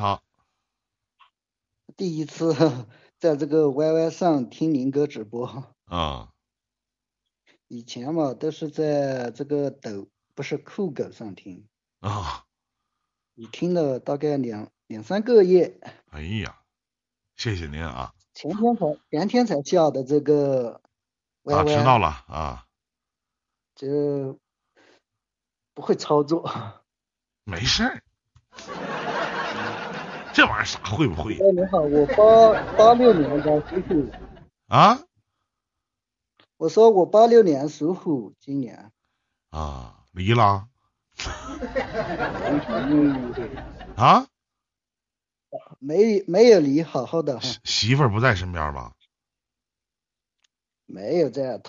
好，第一次在这个 YY 上听林哥直播啊，以前嘛都是在这个抖不是酷狗上听啊，你听了大概两三个月。哎呀，谢谢您啊！前天才下的这个 YY， 啊，知道了啊，就不会操作，没事儿。这玩意儿啥会不会？你好，我86年的属虎。啊？我说我86年属虎，今年。啊，离了。啊？没有离，好好的。媳妇儿不在身边吧？没有在，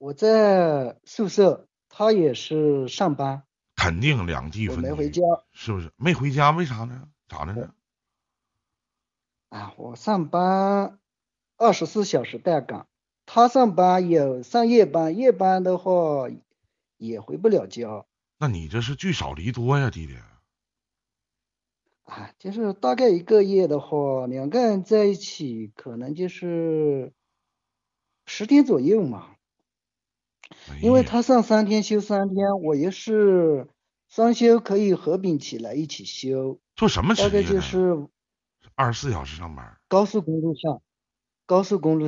我在宿舍，她也是上班。肯定两地分居。没回家。是不是？没回家，为啥呢？啥来着？啊，我上班24小时待岗，他上班有上夜班，夜班的话也回不了家。那你这是聚少离多呀，弟弟。啊，就是大概1个月的话，两个人在一起可能就是10天左右嘛。哎、因为他上3天休3天，我也是双休可以合并起来一起休。做什么职业？大概就是24小时上班。高速公路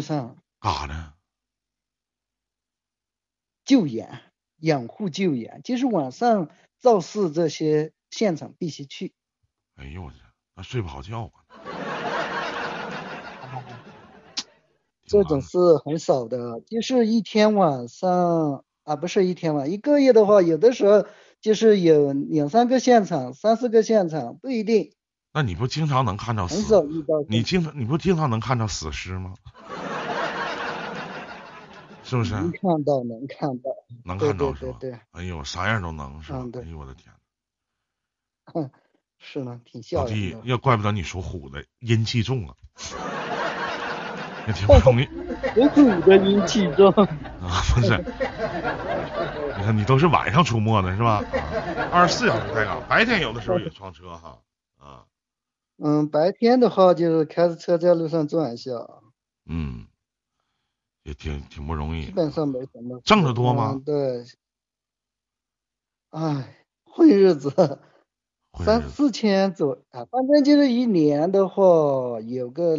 上。干啥呢？救援、养护救援，就是晚上肇事这些现场必须去。哎呦我去，那睡不好觉啊！这种是很少的，就是一天晚上啊，不是一天晚上，1个月的话，有的时候。就是有2、3个现场，3、4个现场不一定。那你不经常能看到死？很少遇到。你不经常能看到死尸吗？是不是？能看到。能看到是吧？对。哎呦，啥样都能是吧？哎呦我的天。是呢，挺吓人的。老弟，要怪不得你属虎的阴气重啊。也挺不容易。属虎的阴气重。啊，不是。你看，你都是晚上出没的是吧？24小时待岗，白天有的时候也撞车哈啊。嗯，白天的话就是开着车在路上转一下。嗯，也挺不容易。基本上没什么。挣得多吗？嗯、对。哎，混日子，3、4千左啊，反正就是一年的话有个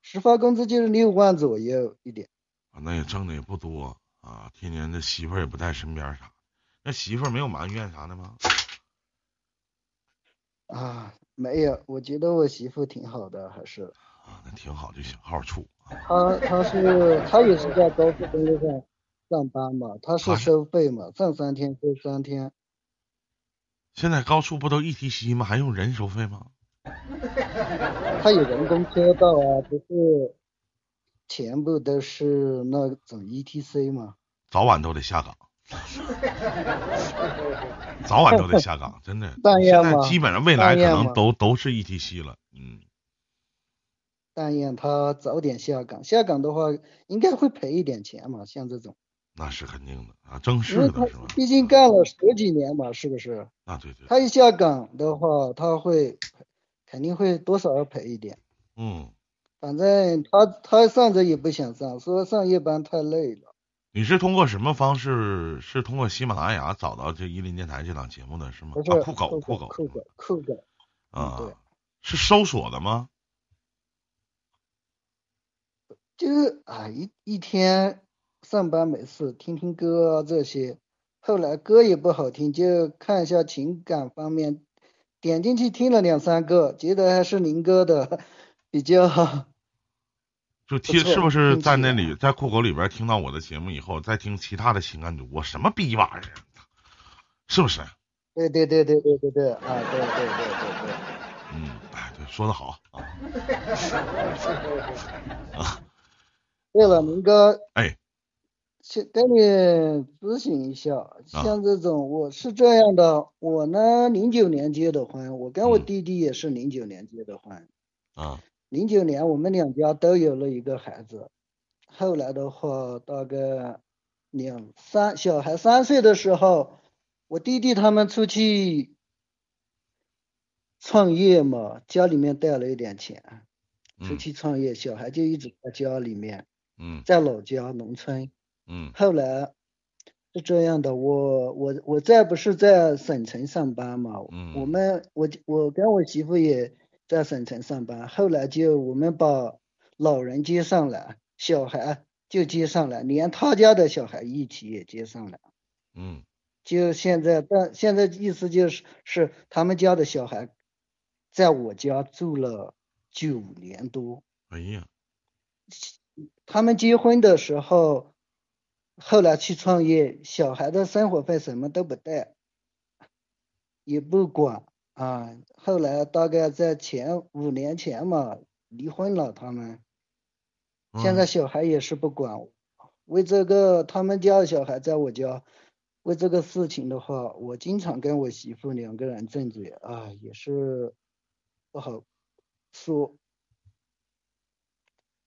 实发工资就是6万左右一点。啊，那也挣的也不多。啊，天天这媳妇儿也不在身边啥，那媳妇儿没有埋怨啥的吗？啊，没有，我觉得我媳妇挺好的，还是啊，那挺好就行，好好处。她也是在高速公路上上班嘛，她是收费嘛，上3天休3天。现在高速不都ETC吗？还用人收费吗？她有人工车道啊，不是。全部都是那种 ETC 嘛，早晚都得下岗，真的。现在基本上未来可能都是 ETC 了，嗯。但愿他早点下岗，下岗的话应该会赔一点钱嘛，像这种。那是肯定的啊，正式的是吧？毕竟干了10几年嘛，是不是？那对。他一下岗的话，他会肯定会多少要赔一点。嗯。反正他上着也不想上，说上夜班太累了。你是通过什么方式？是通过喜马拉雅找到这1林电台这档节目的是吗？不是，酷狗。啊，对，是搜索的吗？就是啊，一天上班没事听听歌啊这些，后来歌也不好听，就看一下情感方面，点进去听了2、3个，觉得还是林哥的比较。就是不是在那里在酷狗里边听到我的节目以后，再听其他的情感主播什么逼玩意儿，是不是？对啊，对。嗯，哎，对，说得好啊。啊，对了，明哥，哎，先跟你咨询一下，像这种我是这样的，我呢09年结的婚，我跟我弟弟也是09年结的婚啊。09年我们2家都有了1个孩子，后来的话大概小孩3岁的时候，我弟弟他们出去创业嘛，家里面带了一点钱出去创业，小孩就一直在家里面，在老家农村。后来是这样的，我在不是在省城上班嘛，我跟我媳妇也在省城上班，后来就我们把老人接上来，小孩就接上来，连他家的小孩一起也接上来。就现在，但现在意思就是他们家的小孩在我家住了9年多。哎呀，他们结婚的时候，后来去创业，小孩的生活费什么都不带，也不管啊。后来大概在5年前嘛，离婚了他们。现在小孩也是不管，为这个他们家的小孩在我家。为这个事情的话，我经常跟我媳妇两个人争执啊，也是不好说。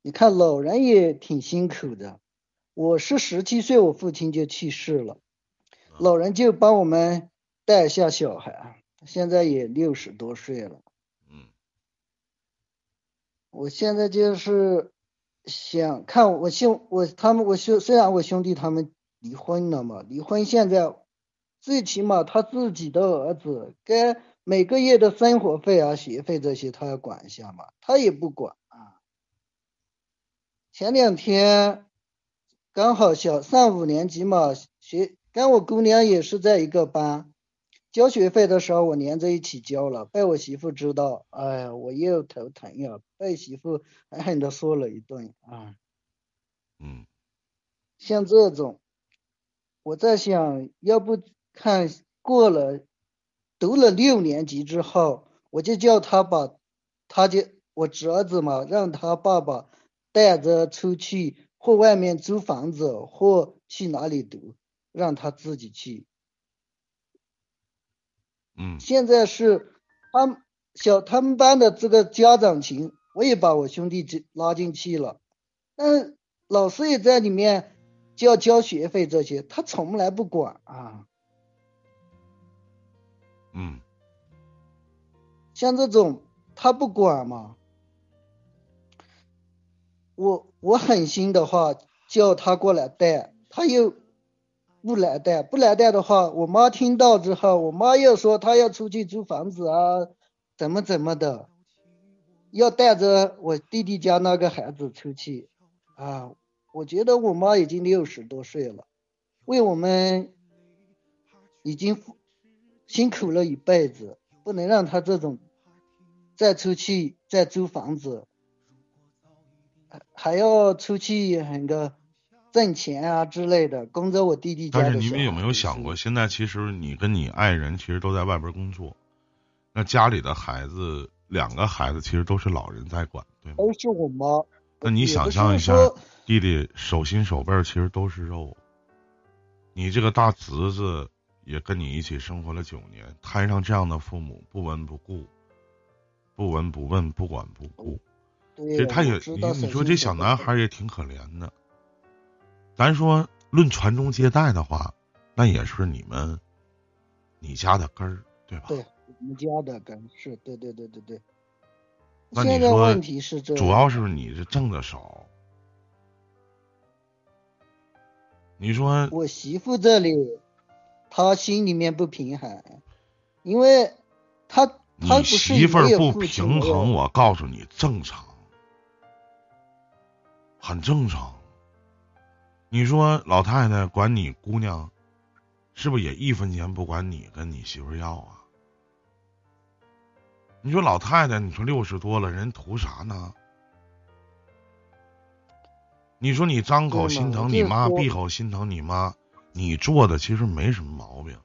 你看老人也挺辛苦的，我是17岁，我父亲就去世了，老人就帮我们带下小孩，现在也60多岁了。我现在就是想看虽然我兄弟他们离婚了嘛，离婚现在最起码他自己的儿子该每个月的生活费啊、学费这些他要管一下嘛，他也不管啊。前2天刚好小上5年级嘛，跟我姑娘也是在一个班，交学费的时候我连着一起交了，被我媳妇知道，哎呀，我又头疼呀，被媳妇狠狠的说了一顿啊。像这种。我在想，要不看过了读了6年级之后，我就叫他把我侄儿子嘛，让他爸爸带着出去或外面租房子或去哪里读，让他自己去。现在是他们班的这个家长群，我也把我兄弟拉进去了，但老师也在里面。就要交学费这些，他从来不管啊。像这种他不管嘛，我狠心的话叫他过来带，他又不来带的话，我妈听到之后，我妈又说他要出去租房子啊，怎么的，要带着我弟弟家那个孩子出去啊。我觉得我妈已经60多岁了，为我们已经辛苦了一辈子，不能让她这种再出去再租房子，还要出去挣钱啊之类的，供着我弟弟家的。但是你们有没有想过，现在其实你跟你爱人其实都在外边工作，那家里的孩子2个孩子其实都是老人在管，对吗？都是我妈。那你想象一下，弟弟手心手背其实都是肉，你这个大侄子也跟你一起生活了9年，摊上这样的父母，不闻不顾，不闻不问，不管不顾，其实他也，你说这小男孩也挺可怜的。咱说论传宗接代的话，那也是你家的根儿，对吧？对，我们家的根是，对。那你说问题是这，主要是你是挣的少。你说我媳妇这里，她心里面不平衡，因为她不是你媳妇儿不平衡，我告诉你，正常，很正常。你说老太太管你姑娘，是不是也1分钱不管你跟你媳妇儿要啊？你说老太太，你说60多了，人图啥呢？你说你张口心疼你妈，闭口心疼你妈，你做的其实没什么毛病，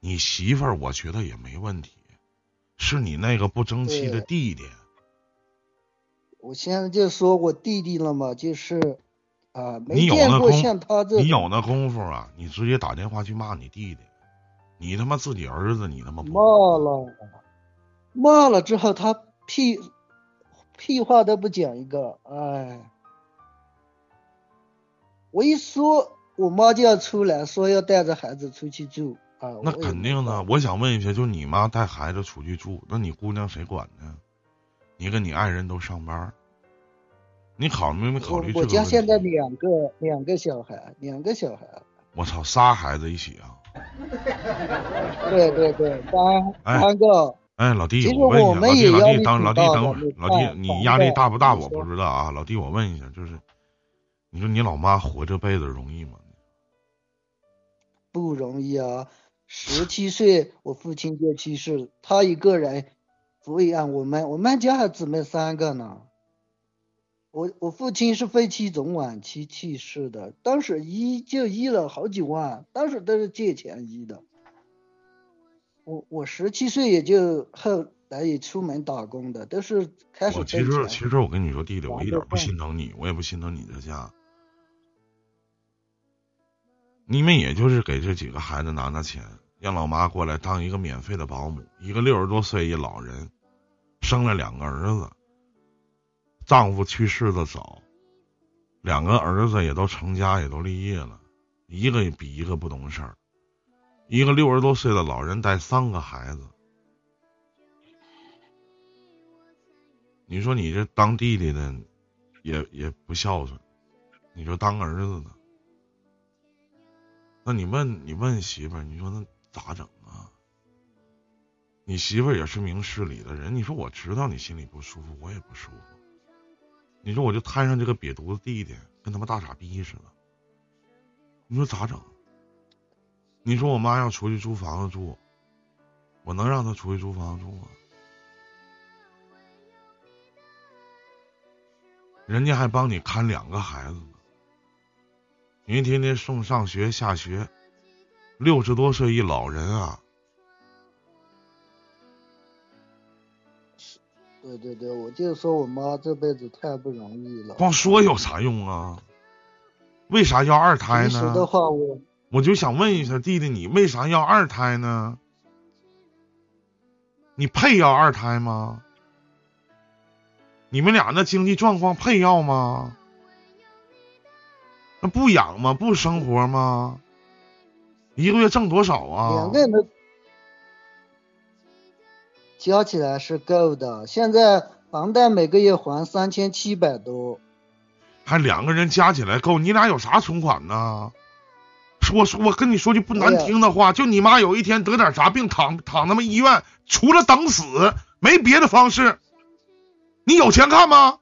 你媳妇儿我觉得也没问题，是你那个不争气的弟弟。我现在就说我弟弟了嘛，就是啊，没见过像他这。你有那功夫啊，你直接打电话去骂你弟弟，你他妈自己儿子，你他妈不骂了之后，他屁话都不讲一个，哎。我一说，我妈就要出来说要带着孩子出去住啊，那肯定的。我想问一下，就你妈带孩子出去住，那你姑娘谁管呢？你跟你爱人都上班，你考虑这个？我家现在两个小孩。我操，仨孩子一起啊！对对对，三个。哎，老弟，我问一下，老弟，你压力大不大？我不知道啊，老弟，我问一下，就是你说你老妈活这辈子容易吗？不容易啊！17岁，我父亲就去世，他一个人抚养我们家还姊妹3个呢。我父亲是肺气肿晚期去世的，当时医了好几万，当时都是借钱医的。我17岁也就后来也出门打工的，都是开始。其实我跟你说，弟弟，我一点不心疼你，我也不心疼你的家。你们也就是给这几个孩子拿钱，让老妈过来当一个免费的保姆，一个60多岁一老人，生了2个儿子，丈夫去世的早，2个儿子也都成家也都立业了，一个比一个不懂事儿，一个60多岁的老人带3个孩子，你说你这当弟弟的也不孝顺，你说当儿子的。那你问媳妇儿，你说那咋整啊？你媳妇儿也是明事理的人，你说我知道你心里不舒服，我也不舒服。你说我就摊上这个瘪犊子弟弟，跟他妈大傻逼似的。你说咋整？你说我妈要出去租房子住，我能让她出去租房子住吗？人家还帮你看2个孩子呢。您天天送上学下学，60多岁一老人啊！对对对，我就说我妈这辈子太不容易了。光说有啥用啊？为啥要2胎呢？其实的话，我就想问一下弟弟，你为啥要2胎呢？你配要2胎吗？你们俩那经济状况配要吗？那不养吗？不生活吗？一个月挣多少啊？2个人交起来是够的。现在房贷每个月还3700多，还2个人加起来够？你俩有啥存款呢？我跟你说句不难听的话，就你妈有一天得点啥病躺他妈医院，除了等死没别的方式，你有钱看吗？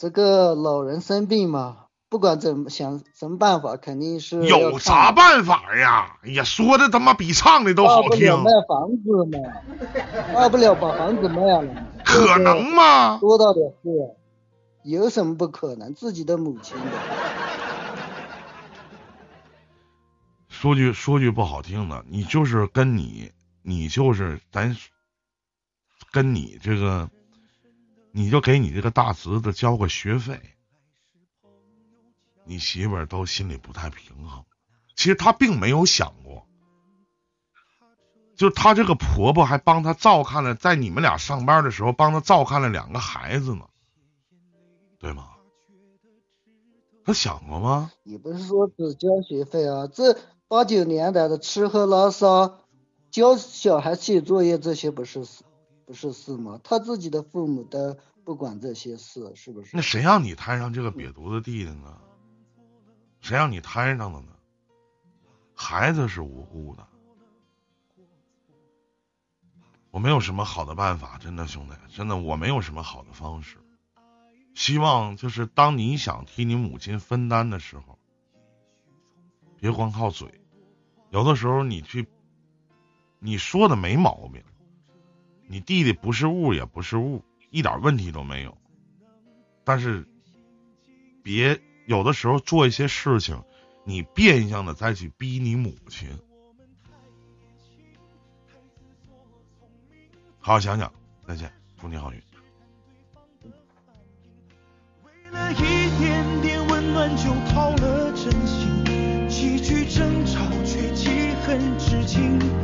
这个老人生病嘛，不管什么办法，肯定是有啥办法呀？也说的他妈比唱的都好听。大不了卖房子嘛，大不了把房子卖了。可能吗？多大的事，有什么不可能？自己的母亲的。说句不好听的，你就是跟你就是咱跟你这个。你就给你这个大侄子交个学费，你媳妇儿都心里不太平衡。其实她并没有想过，就她这个婆婆还帮她照看了，在你们俩上班的时候帮她照看了2个孩子呢，对吗？她想过吗？也不是说只交学费啊，这80、90年代的吃喝拉撒、教小孩写作业这些不是事吗？他自己的父母都不管这些事，是不是？那谁让你摊上这个瘪犊子弟弟呢？谁让你摊上了呢？孩子是无辜的。我没有什么好的办法，真的兄弟，真的我没有什么好的方式。希望就是当你想替你母亲分担的时候，别光靠嘴。有的时候你说的没毛病。你弟弟不是物也不是物，一点问题都没有，但是别有的时候做一些事情你变相的再去逼你母亲。好好想想，再见，祝你好运。为了一点点温暖就掏了真心，几句争吵却记恨至今。